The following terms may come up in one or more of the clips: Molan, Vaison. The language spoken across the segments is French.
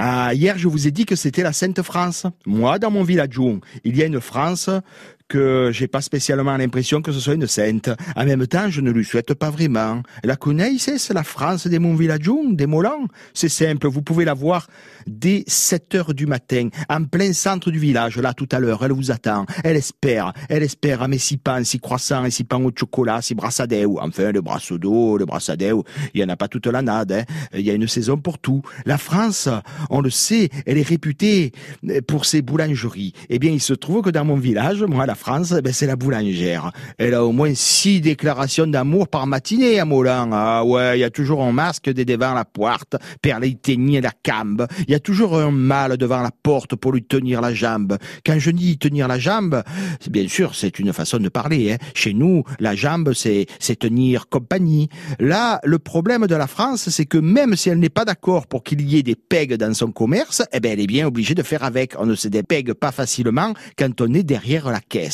Ah, hier, je vous ai dit que c'était la Sainte France. Moi, dans mon villageon, il y a une France que j'ai pas spécialement l'impression que ce soit une sainte. En même temps, je ne lui souhaite pas vraiment. La connaissez-vous, la France des mon villageon, des Molan? C'est simple, vous pouvez la voir dès 7h du matin, en plein centre du village, là, tout à l'heure. Elle vous attend, elle espère à mes 6 pains, 6 croissants et 6 pains au chocolat, 6 brassadets, enfin, le brasso d'eau, le brassadet, il y en a pas toute la nade, hein. Il y a une saison pour tout. La France, on le sait, elle est réputée pour ses boulangeries. Eh bien, il se trouve que dans mon village, moi, la France, ben c'est la boulangère. Elle a au moins 6 déclarations d'amour par matinée à Molan. Ah ouais, il y a toujours un masque des devant la poire, per les teignes la cambe. Il y a toujours un mâle devant la porte pour lui tenir la jambe. Quand je dis tenir la jambe, bien sûr, c'est une façon de parler. Hein. Chez nous, la jambe, c'est tenir compagnie. Là, le problème de la France, c'est que même si elle n'est pas d'accord pour qu'il y ait des pegs dans son commerce, eh ben elle est bien obligée de faire avec. On ne se dépègue pas facilement quand on est derrière la caisse.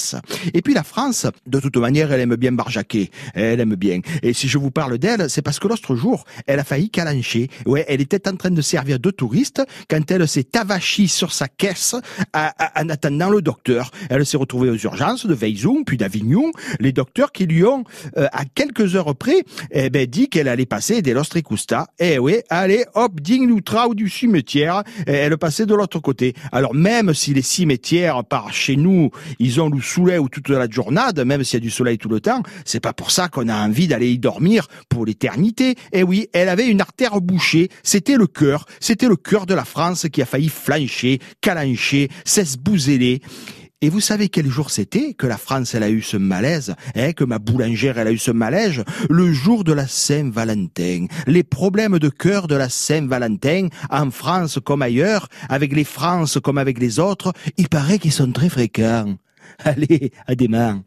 Et puis la France, de toute manière, elle aime bien barjaquer. Elle aime bien. Et si je vous parle d'elle, c'est parce que l'autre jour, elle a failli calancher. Ouais, elle était en train de servir 2 touristes quand elle s'est avachie sur sa caisse en attendant le docteur. Elle s'est retrouvée aux urgences de Vaison, puis d'Avignon. Les docteurs qui lui ont, à quelques heures près, eh ben, dit qu'elle allait passer des l'ostricusta. Eh oui, allez, hop, digne ou trau du cimetière. Elle passait de l'autre côté. Alors même si les cimetières, par chez nous, ils ont le soleil ou toute la journée, même s'il y a du soleil tout le temps, c'est pas pour ça qu'on a envie d'aller y dormir pour l'éternité. Eh oui, elle avait une artère bouchée, c'était le cœur de la France qui a failli flancher, calancher, s'esbouzeler. Et vous savez quel jour c'était que la France, elle a eu ce malaise, hein, que ma boulangère, elle a eu ce malaise? Le jour de la Saint-Valentin. Les problèmes de cœur de la Saint-Valentin, en France comme ailleurs, avec les Frances comme avec les autres, il paraît qu'ils sont très fréquents. Allez, à demain.